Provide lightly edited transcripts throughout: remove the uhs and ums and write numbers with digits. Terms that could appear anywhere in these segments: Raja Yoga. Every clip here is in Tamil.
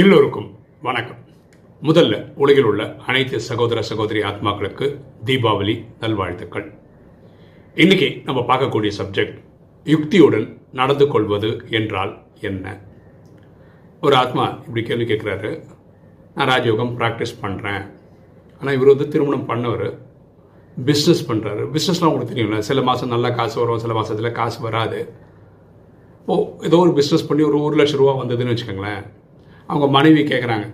எல்லோருக்கும் வணக்கம். முதல்ல உலகில் உள்ள அனைத்து சகோதர சகோதரி ஆத்மாக்களுக்கு தீபாவளி நல்வாழ்த்துக்கள். இன்னைக்கு நம்ம பார்க்கக்கூடிய சப்ஜெக்ட், யுக்தியுடன் நடந்து கொள்வது என்றால் என்ன? ஒரு ஆத்மா இப்படி கேள்வி கேட்குறாரு, நான் ராஜயோகம் ப்ராக்டிஸ் பண்ணுறேன், ஆனால் இவர் வந்து திருமணம் பண்ணவர், பிஸ்னஸ் பண்ணுறாரு. பிஸ்னஸ்லாம் உங்களுக்கு தெரியும்ல, சில மாதம் நல்லா காசு வரும், சில மாதத்தில் காசு வராது. ஏதோ ஒரு பிஸ்னஸ் பண்ணி ஒரு 1,00,000 ரூபா வந்ததுன்னு வச்சுக்கோங்களேன். அவங்க மனைவி கேட்குறாங்க,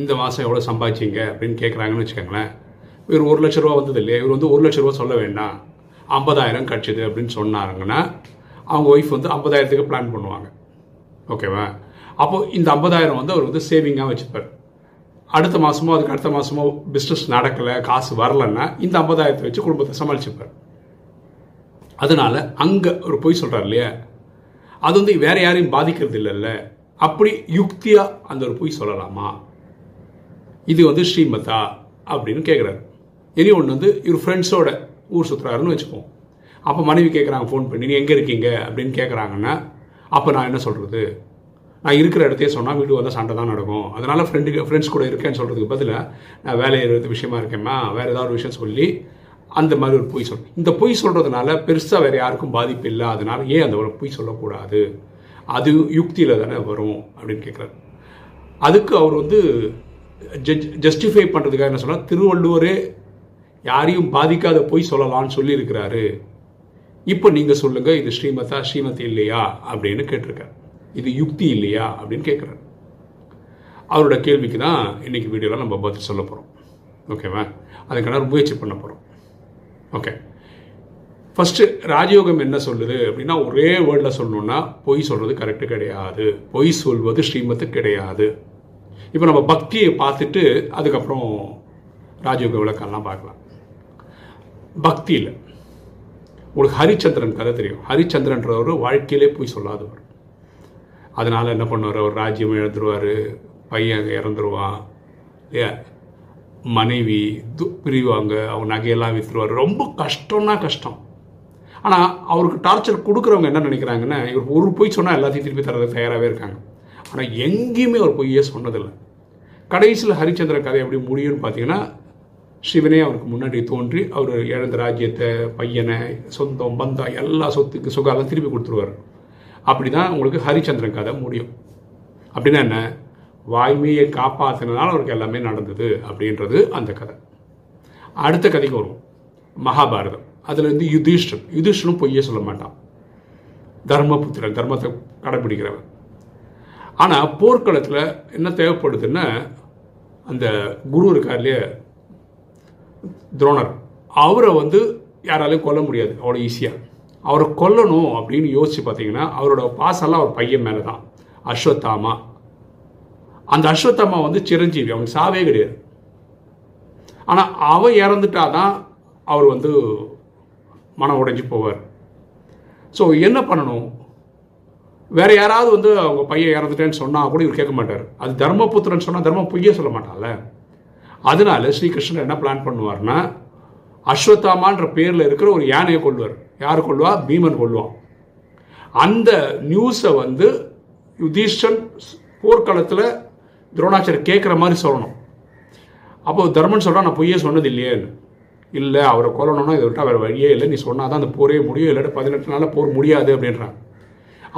இந்த மாதம் எவ்வளோ சம்பாதிச்சிங்க அப்படின்னு கேட்குறாங்கன்னு வச்சுக்கோங்களேன். இவர் 1,00,000 ரூபா வந்தது இல்லையா, இவர் வந்து 1,00,000 ரூபா சொல்ல வேண்டாம், 50,000 கிடச்சிது அப்படின்னு சொன்னாங்கன்னா அவங்க ஒய்ஃப் வந்து 50,000க்கு பிளான் பண்ணுவாங்க. ஓகேவா? அப்போது இந்த 50,000 வந்து அவர் வந்து சேவிங்காக வச்சுப்பார். அடுத்த மாதமோ அதுக்கு அடுத்த மாதமோ பிஸ்னஸ் நடக்கலை, காசு வரலைன்னா இந்த 50,000 வச்சு குடும்பத்தை சமாளிச்சுப்பார். அதனால் அங்கே ஒரு பொய் சொல்கிறார் இல்லையா, அது வந்து வேறு யாரையும் பாதிக்கிறது இல்லைல்ல. அப்படி யுக்தியாக அந்த ஒரு பொய் சொல்லலாமா? இது வந்து ஸ்ரீமதா அப்படின்னு கேட்குறாரு. இனி ஒன்று வந்து இவர் ஃப்ரெண்ட்ஸோட ஊர் சுற்றுறாருன்னு வச்சுப்போம். அப்போ மனைவி கேட்குறாங்க, ஃபோன் பண்ணி நீ எங்கே இருக்கீங்க அப்படின்னு கேட்குறாங்கன்னா, அப்போ நான் என்ன சொல்கிறது? நான் இருக்கிற இடத்தையே சொன்னால் வீட்டுக்கு வந்தால் சண்டை தான் நடக்கும். அதனால் ஃப்ரெண்ட்ஸ் கூட இருக்கேன்னு சொல்கிறதுக்கு பதிலாக நான் வேலை விஷயமா இருக்கேம்மா, வேறு ஏதாவது ஒரு விஷயம் சொல்லி அந்த மாதிரி ஒரு பொய் சொல்கிறேன். இந்த பொய் சொல்கிறதுனால பெருசாக வேறு யாருக்கும் பாதிப்பு இல்லை, அதனால் ஏன் அந்த ஒரு பொய் சொல்லக்கூடாது? அது யுக்தியில் தானே வரும் அப்படின்னு கேட்குறாரு. அதுக்கு அவர் வந்து ஜஸ்டிஃபை பண்ணுறதுக்காக என்ன சொன்னால், திருவள்ளுவரே யாரையும் பாதிக்காத பொய் சொல்லலான்னு சொல்லியிருக்கிறாரு, இப்போ நீங்கள் சொல்லுங்கள் இது ஸ்ரீமதா ஸ்ரீமதி இல்லையா அப்படின்னு கேட்டிருக்காரு. இது யுக்தி இல்லையா அப்படின்னு கேட்குறாரு. அவரோட கேள்விக்கு தான் இன்றைக்கி வீடியோவில் நம்ம பதில் சொல்ல போகிறோம். ஓகேவா? அதுக்கான முயற்சி பண்ண போகிறோம். ஓகே, ஃபஸ்ட்டு ராஜயோகம் என்ன சொல்லுது அப்படின்னா, ஒரே வேர்டில் சொல்லணுன்னா பொய் சொல்கிறது கரெக்டு கிடையாது, பொய் சொல்வது ஸ்ரீமத்து கிடையாது. இப்போ நம்ம பக்தியை பார்த்துட்டு அதுக்கப்புறம் ராஜயோக விளக்கம்லாம் பார்க்கலாம். பக்தியில் உங்களுக்கு ஹரிச்சந்திரன் கதை தெரியும். ஹரிச்சந்திரன்றவர் வாழ்க்கையிலே பொய் சொல்லாதவர். அதனால் என்ன பண்ணுவார், அவர் ராஜ்யம் இழந்துருவார், பையன் இறந்துருவான் இல்லையா, மனைவி பிரிவாங்க, அவன் நகையெல்லாம் விற்றுருவார். ரொம்ப கஷ்டம்னா கஷ்டம். ஆனால் அவருக்கு டார்ச்சர் கொடுக்குறவங்க என்ன நினைக்கிறாங்கன்னா, இவர் ஒரு பொய் சொன்னால் எல்லாத்தையும் திருப்பி தரது தயாராகவே இருக்காங்க. ஆனால் எங்கேயுமே அவர் பொய்யே சொன்னதில்லை. கடைசியில் ஹரிச்சந்திர கதை எப்படி முடியும்னு பார்த்தீங்கன்னா, சிவனே அவருக்கு முன்னாடி தோன்றி அவர் இழந்த ராஜ்யத்தை, பையனை, சொந்தம், பந்தம், எல்லா சொத்துக்கு சுகாலாம் திருப்பி கொடுத்துருவார். அப்படி தான் உங்களுக்கு ஹரிச்சந்திரன் கதை முடியும். அப்படின்னா என்ன, வாய்மையை காப்பாற்றினால அவருக்கு எல்லாமே நடந்தது அப்படின்றது அந்த கதை. அடுத்த கதைக்கு வருவோம், மகாபாரதம். அதில் வந்து யுதிஷ்டனும் பொய்யே சொல்ல மாட்டான், தர்மபுத்திரன், தர்மத்தை கடைபிடிக்கிறவன். ஆனால் போர்க்களத்தில் என்ன தேவைப்படுதுன்னா, அந்த குரு இருக்கார் இல்லையா துரோணர், அவரை வந்து யாராலையும் கொல்ல முடியாது அவ்வளோ ஈஸியாக. அவரை கொல்லணும் அப்படின்னு யோசித்து பார்த்தீங்கன்னா, அவரோட பாசெல்லாம் அவர் பையன் மேலே தான், அஸ்வத்தாமா. அந்த அஸ்வத்தாமா வந்து சிரஞ்சீவி, அவனுக்கு சாவே கிடையாது. ஆனால் அவன் இறந்துட்டாதான் அவர் வந்து மனம் உடைஞ்சு போவார். ஸோ என்ன பண்ணணும், வேறு யாராவது வந்து அவங்க பையன் இறந்துட்டேன்னு சொன்னால் கூட இவர் கேட்க மாட்டார். அது தர்மபுத்திரன்னு சொன்னால் தர்மம் பொய்யே சொல்ல மாட்டான்ல. அதனால ஸ்ரீகிருஷ்ணன் என்ன பிளான் பண்ணுவார்னா, அஸ்வத்தாமான்ற பேரில் இருக்கிற ஒரு யானையை கொள்வார். யார் கொள்வா? பீமன் கொள்வான். அந்த நியூஸை வந்து யுதிஷ்டன் போர்க்களத்தில் துரோணாச்சாரியர் கேட்குற மாதிரி சொல்லணும். அப்போது தர்மன் சொல்கிறான், நான் பொய்யே சொன்னது இல்லையேன்னு. இல்லை, அவரை கொல்லணும்னா இதை விட்டால் வேறு வழியே இல்லை, நீ சொன்னால் தான் அந்த போரே முடியும், இல்லாட்ட 18 நாளில் போர் முடியாது அப்படின்றான்.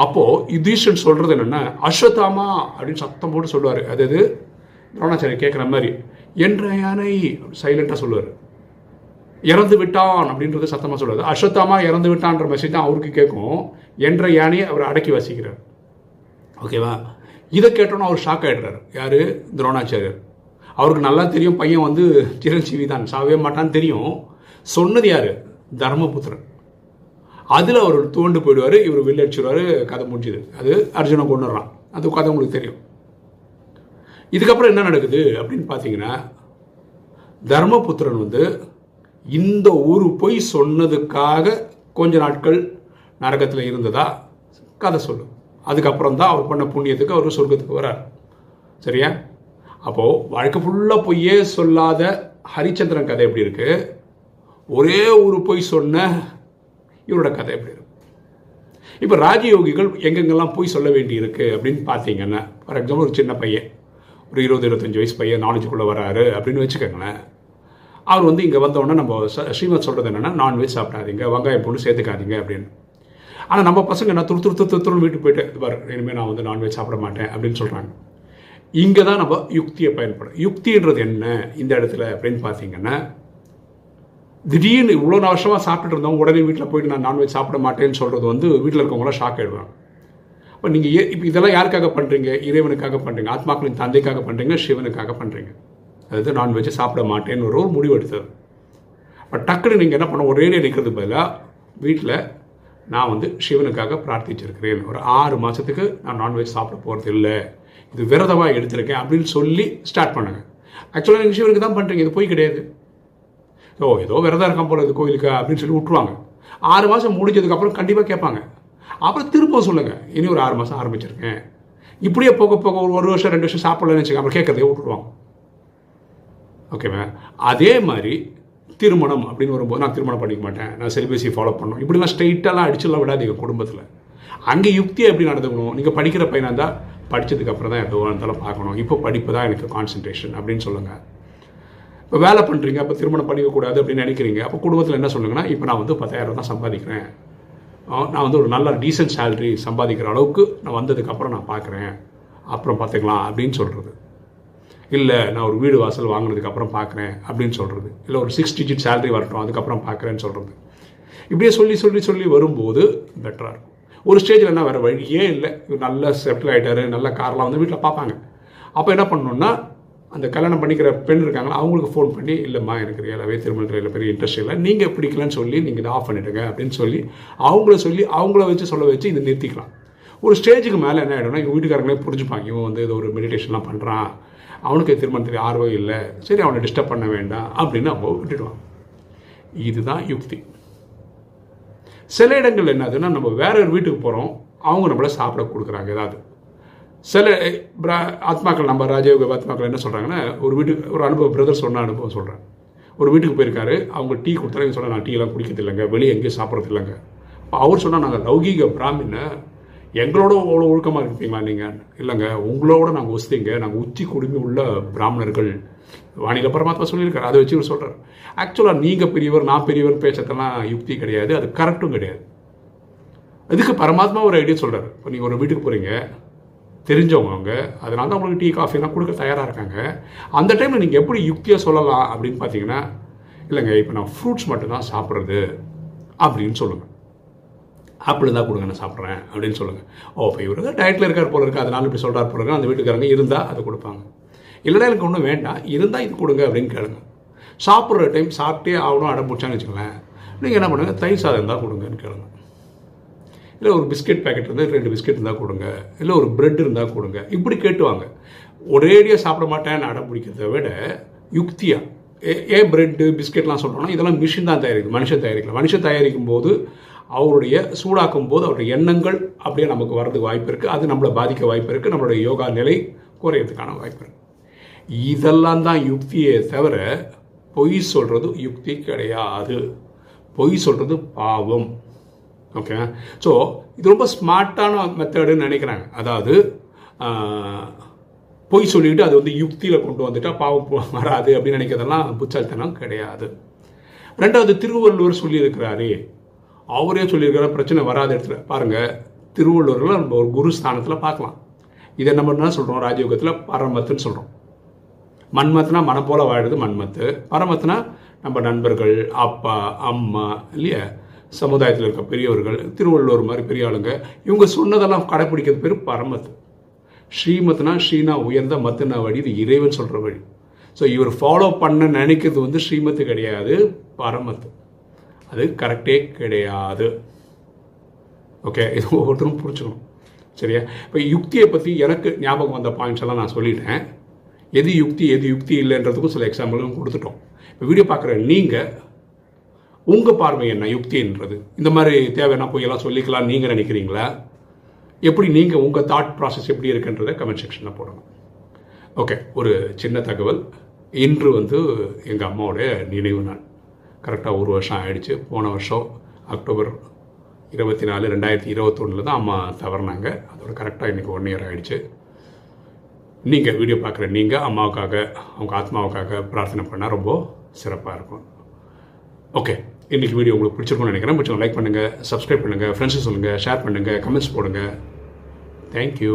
அப்போது யுதிஷ்டன் சொல்கிறது என்னென்னா, அஸ்வத்தாமா அப்படின்னு சத்தம் போட்டு சொல்லுவார். அதாவது துரோணாச்சாரியர் கேட்குற மாதிரி என்ற யானை சைலண்ட்டாக சொல்லுவார். இறந்து விட்டான் அப்படின்றது சத்தமாக சொல்லுவார். அஸ்வத்தாமா இறந்து விட்டான்ற மெசேஜ் தான் அவருக்கு கேட்கும். என்ற யானையை அவர் அடக்கி வசிக்கிறார். ஓகேவா? இதை கேட்டோன்னா அவர் ஷாக் ஆகிடுறாரு. யார்? துரோணாச்சாரியர். அவருக்கு நல்லா தெரியும் பையன் வந்து சிரஞ்சீவி தான், சாவே மாட்டான்னு தெரியும். சொன்னது யார்? தர்மபுத்திரன். அதில் அவர் தோண்டு போயிடுவார், இவர் வில்லடிச்சிடுவார், கதை முடிஞ்சுது. அது அர்ஜுனை கொண்டுடுறான். அது கதை உங்களுக்கு தெரியும். இதுக்கப்புறம் என்ன நடக்குது அப்படின்னு பார்த்தீங்கன்னா, தர்மபுத்திரன் வந்து இந்த ஒரு பொய் சொன்னதுக்காக கொஞ்ச நாட்கள் நரகத்தில் இருந்ததா கதை சொல்லும். அதுக்கப்புறம் தான் அவர் பண்ண புண்ணியத்துக்கு அவர் சொர்க்கத்துக்கு வரார். சரியா? அப்போது வாழ்க்கை ஃபுல்லாக பொய்யே சொல்லாத ஹரிச்சந்திரன் கதை எப்படி இருக்குது, ஒரே ஒரு பொய் சொன்ன இவரோட கதை எப்படி இருக்கு? இப்போ ராஜயோகிகள் எங்கெங்கெல்லாம் பொய் சொல்ல வேண்டி இருக்குது அப்படின்னு பார்த்தீங்கன்னா, ஃபார் எக்ஸாம்பிள் ஒரு சின்ன பையன் ஒரு 20-25 பையன் நாலேஜுக்குள்ளே வராரு அப்படின்னு வச்சுக்கோங்களேன். அவர் வந்து இங்கே வந்தோடனே நம்ம ஸ்ரீமத் சொல்கிறது என்னென்னா, நான்வெஜ் சாப்பிடாதீங்க, வெங்காயம் போட்டு சேர்த்துக்காதீங்க அப்படின்னு. ஆனால் நம்ம பசங்க என்ன துரு துரு துரு துருன்னு வீட்டுக்கு போயிட்டு பாரு இனிமேல் நான் வந்து நான்வெஜ் சாப்பிட மாட்டேன் அப்படின்னு சொல்கிறாங்க. இங்கே தான் நம்ம யுக்தியை பயன்படும். யுக்தின்றது என்ன இந்த இடத்துல அப்படின்னு பார்த்தீங்கன்னா, திடீர்னு இவ்வளோ வருஷமாக சாப்பிட்டுட்டு இருந்தோம், உடனே வீட்டில் போயிட்டு நான் நான்வெஜ் சாப்பிட மாட்டேன்னு சொல்கிறது வந்து வீட்டில் இருக்கவங்களாம் ஷாக் ஆகிடுவாங்க. இப்போ நீங்கள் இப்போ இதெல்லாம் யாருக்காக பண்ணுறீங்க? இறைவனுக்காக பண்ணுறீங்க, ஆத்மாக்களின் தந்தைக்காக பண்ணுறீங்க, சிவனுக்காக பண்ணுறீங்க. அதாவது நான்வெஜ்ஜை சாப்பிட மாட்டேன்னு ஒரு முடிவு எடுத்தது. அப்போ டக்குன்னு நீங்கள் என்ன பண்ண, ஒரே நிற்கிறது பதிலாக வீட்டில் நான் வந்து சிவனுக்காக பிரார்த்திச்சிருக்கிறேன், ஒரு 6 மாதத்துக்கு நான் நான்வெஜ் சாப்பிட போகிறது இல்லை, இது விரதமாக எடுத்திருக்கேன் அப்படின்னு சொல்லி ஸ்டார்ட் பண்ணுங்கள். ஆக்சுவலாக நீங்கள் சிவனுக்கு தான் பண்ணுறீங்க, இது போய் கிடையாது. ஓ ஏதோ விரதம் இருக்க போல இது கோயிலுக்கு அப்படின்னு சொல்லி விட்டுருவாங்க. 6 மாதம் முடிஞ்சதுக்கப்புறம் கண்டிப்பாக கேட்பாங்க. அப்புறம் திருப்ப சொல்லுங்கள், இனி ஒரு 6 மாதம் ஆரம்பிச்சிருக்கேன். இப்படியே போக போக ஒரு 1 வருஷம் 2 வருஷம் சாப்பிடலன்னு வச்சுக்க, அப்புறம் கேட்குறதே விட்டுருவாங்க. ஓகேவா? அதே மாதிரி திருமணம் அப்படின்னு வரும்போது நான் திருமணம் பண்ணிக்க மாட்டேன், நான் செலிபஸை ஃபாலோ பண்ணணும், இப்படிலாம் ஸ்ட்ரெயிட்டெல்லாம் அடிச்சுலாம் விடாதீங்க குடும்பத்தில். அங்கே யுக்தியை எப்படி நடந்துக்கணும், நீங்கள் படிக்கிற பையனாக இருந்தால் படித்ததுக்கப்புறம் தான் எதுவாக இருந்தாலும் பார்க்கணும், இப்போ படிப்பு தான் எனக்கு கான்சன்ட்ரேஷன் அப்படின்னு சொல்லுங்கள். இப்போ வேலை பண்ணுறீங்க, அப்போ திருமணம் பண்ணிக்கக்கூடாது அப்படின்னு நினைக்கிறீங்க, அப்போ குடும்பத்தில் என்ன சொல்லுங்கன்னா, இப்போ நான் வந்து 10,000 தான் சம்பாதிக்கிறேன், நான் வந்து ஒரு நல்ல டீசன்ட் சேலரி சம்பாதிக்கிற அளவுக்கு நான் வந்ததுக்கப்புறம் நான் பார்க்குறேன், அப்புறம் பார்த்துக்கலாம் அப்படின்னு சொல்கிறது. இல்லை நான் ஒரு வீடு வாசல் வாங்கினதுக்கப்புறம் பார்க்குறேன் அப்படின்னு சொல்கிறது. இல்லை ஒரு 6 டிஜிட் சேலரி வரட்டும் அதுக்கப்புறம் பார்க்குறேன்னு சொல்கிறது. இப்படியே சொல்லி சொல்லி சொல்லி வரும்போது பெட்டராக இருக்கும். ஒரு ஸ்டேஜில் என்ன வேறு வழியே இல்லை, நல்ல செட்டில் ஆகிட்டாரு, நல்ல கார்லாம் வந்து வீட்டில் பார்ப்பாங்க. அப்போ என்ன பண்ணணுன்னா, அந்த கல்யாணம் பண்ணிக்கிற பெண் இருக்காங்களா அவங்களுக்கு ஃபோன் பண்ணி, இல்லைம்மா எனக்கு ரியலாகவே திருமணத்தில் பெரிய இன்ட்ரெஸ்ட் இல்லை, நீங்கள் பிடிக்கலன்னு சொல்லி நீங்கள் இதை ஆஃப் பண்ணிவிடுங்க அப்படின்னு சொல்லி அவங்கள வச்சு சொல்ல வச்சு இதை நிறுத்திக்கலாம். ஒரு ஸ்டேஜுக்கு மேலே என்ன ஆகிடும்னா, இவங்க வீட்டுக்காரங்களே புரிஞ்சுப்பாங்க, இவன் வந்து இது ஒரு மெடிடேஷன்லாம் பண்ணுறான், அவனுக்கு திருமணத்துக்கு ஆர்வம் இல்லை, சரி அவனை டிஸ்டர்ப் பண்ண வேண்டாம் அப்படின்னு அவங்க விட்டுடுவாங்க. இதுதான் யுக்தி. சில இடங்கள் என்னதுன்னா, நம்ம வேற ஒரு வீட்டுக்கு போகிறோம், அவங்க நம்மளை சாப்பிட கொடுக்குறாங்க ஏதாவது. சில ஆத்மாக்கள், நம்ம ராஜயோக ஆத்மாக்கள் என்ன சொல்கிறாங்கன்னா, ஒரு வீட்டுக்கு ஒரு அனுபவம், பிரதர் சொன்ன அனுபவம் சொல்கிறேன். ஒரு வீட்டுக்கு போயிருக்காரு, அவங்க டீ கொடுத்தாங்க, சொன்னால் நான் டீலாம் குடிக்கிறது இல்லைங்க, வெளியே எங்கேயும் சாப்பிட்றது இல்லைங்க. அவர் சொன்னால், நாங்கள் லௌகீக பிராமின்னு, எங்களோட அவ்வளோ ஒழுக்கமாக இருப்பீங்களா நீங்கள்? இல்லைங்க, உங்களோட நாங்கள் ஒஸ்திங்க, நாங்கள் உச்சி குடும்பி உள்ள பிராமணர்கள், வானிலை பரமாத்மா சொல்லியிருக்காரு, அதை வச்சு இவர் சொல்கிறார். ஆக்சுவலாக நீங்கள் பெரியவர் நான் பெரியவர் பேசத்தெல்லாம் யுக்தி கிடையாது, அது கரெக்டும் கிடையாது. அதுக்கு பரமாத்மா ஒரு ஐடியா சொல்கிறார். இப்போ நீங்கள் ஒரு வீட்டுக்கு போகிறீங்க, தெரிஞ்சவங்க அவங்க, அதனால தான் உங்களுக்கு டீ காஃபிலாம் கொடுக்க தயாராக இருக்காங்க. அந்த டைமில் நீங்கள் எப்படி யுக்தியாக சொல்லலாம் அப்படின்னு பார்த்தீங்கன்னா, இல்லைங்க இப்போ நான் ஃப்ரூட்ஸ் மட்டும்தான் சாப்பிட்றது அப்படின்னு சொல்லுங்கள். ஆப்பிள் தான் கொடுங்க நான் சாப்பிட்றேன் அப்படின்னு சொல்லுங்கள். ஓ இப்போ இவருக்கு டயட்டில் இருக்கார் போல இருக்குது, அதனால இப்படி சொல்கிறார் போல இருக்கு, அந்த வீட்டுக்காரங்க இருந்தால் அதை கொடுப்பாங்க, இல்லைனா எனக்கு ஒன்றும் வேண்டாம் இருந்தால் இது கொடுங்க அப்படின்னு கேளுங்க. சாப்பிட்ற டைம் சாப்பிட்டே ஆகணும் அடம்பிடிச்சான்னு வச்சுக்கோங்களேன், நீங்கள் என்ன பண்ணுங்கள், தயிர் சாதம் தான் கொடுங்கன்னு கேளுங்க, இல்லை ஒரு பிஸ்கெட் பேக்கெட் இருந்தால் 2 பிஸ்கெட் இருந்தால் கொடுங்க, இல்லை ஒரு பிரெட் இருந்தால் கொடுங்க, இப்படி கேட்டுவாங்க. ஒரேடியாக சாப்பிட மாட்டேன்னு அடம் பிடிக்கிறத விட யுக்தியாக, ஏன் பிரெட்டு பிஸ்கெட்லாம் சொல்கிறோன்னா, இதெல்லாம் மிஷின் தான் தயாரிக்கும், மனுஷன் தயாரிக்கல. மனுஷன் தயாரிக்கும் போது அவருடைய சூடாக்கும் போது அவருடைய எண்ணங்கள் அப்படியே நமக்கு வர்றதுக்கு வாய்ப்பு இருக்குது, அது நம்மளை பாதிக்க வாய்ப்பு இருக்குது, நம்மளுடைய யோகா நிலை குறையிறதுக்கான வாய்ப்பு இருக்குது. இதெல்லாம் தான் யுக்தியே தவிர பொய் சொல்கிறது யுக்தி கிடையாது, பொய் சொல்கிறது பாவம். ஓகே, ஸோ இது ரொம்ப ஸ்மார்ட்டான மெத்தடுன்னு நினைக்கிறாங்க. அதாவது பொய் சொல்லிவிட்டு அது வந்து யுக்தியில் கொண்டு வந்துட்டால் பாவம் வராது அப்படின்னு நினைக்கிறதெல்லாம் புத்தாழ்த்தனம் கிடையாது. ரெண்டாவது, திருவள்ளுவர் சொல்லியிருக்கிறாரே, அவரே சொல்லியிருக்கிற பிரச்சனை வராத இடத்துல பாருங்கள், திருவள்ளுவர்களை நம்ம ஒரு குரு ஸ்தானத்தில் பார்க்கலாம். இதை நம்ம என்ன சொல்கிறோம், ராஜயோகத்தில் பரமத்துன்னு சொல்கிறோம். மன்மத்துனா மனம் போல் வாழுது மன்மத்து, பரமத்துனா நம்ம நண்பர்கள், அப்பா அம்மா இல்லையா, சமுதாயத்தில் இருக்க பெரியவர்கள், திருவள்ளுவர் மாதிரி பெரிய ஆளுங்க, இவங்க சொன்னதெல்லாம் கடைப்பிடிக்கிறது பேர் பரமத்து. ஸ்ரீமத்னா ஸ்ரீனா உயர்ந்த மத்துனா வழி, இது இறைவன் சொல்கிற வழி. ஸோ இவர் ஃபாலோ பண்ண நினைக்கிறது வந்து ஸ்ரீமத்து கிடையாது, பரமத்து, அது கரெக்டே கிடையாது. ஓகே, இது ஒவ்வொருத்தரும் புரிஞ்சுக்கணும் சரியா? இப்போ யுக்தியை பற்றி எனக்கு ஞாபகம் வந்த பாயிண்ட்ஸ் எல்லாம் நான் சொல்லிட்டேன். எது யுக்தி எது யுக்தி இல்லைன்றதுக்கும் சில எக்ஸாம்பிளும் கொடுத்துட்டோம். இப்போ வீடியோ பார்க்குற நீங்கள், உங்கள் பார்வை என்ன யுக்தின்றது? இந்த மாதிரி தேவைன்னா போயெல்லாம் சொல்லிக்கலாம் நீங்கள் நினைக்கிறீங்களா? எப்படி நீங்கள் உங்கள் தாட் ப்ராசஸ் எப்படி இருக்குன்றதை கமெண்ட் செக்ஷனில் போடணும். ஓகே, ஒரு சின்ன தகவல். இன்று வந்து எங்கள் அம்மாவோடைய நினைவு நாள். கரெக்டாக 1 வருஷம் ஆகிடுச்சு. போன வருஷம் அக்டோபர் 24, 2021 தான் அம்மா தவறினாங்க. அதோட கரெக்டாக இன்றைக்கி 1 இயர் ஆகிடுச்சு. நீங்கள் வீடியோ பார்க்குற நீங்கள் அம்மாவுக்காக அவங்க ஆத்மாவுக்காக பிரார்த்தனை பண்ணால் ரொம்ப சிறப்பாக இருக்கும். ஓகே, இன்றைக்கி வீடியோ உங்களுக்கு பிடிச்சிருக்கும்னு நினைக்கிறேன். பிடிச்சவங்க லைக் பண்ணுங்கள், சப்ஸ்கிரைப் பண்ணுங்கள், ஃப்ரெண்ட்ஸுக்கு சொல்லுங்கள், ஷேர் பண்ணுங்கள், கமெண்ட்ஸ் போடுங்கள். தேங்க்யூ.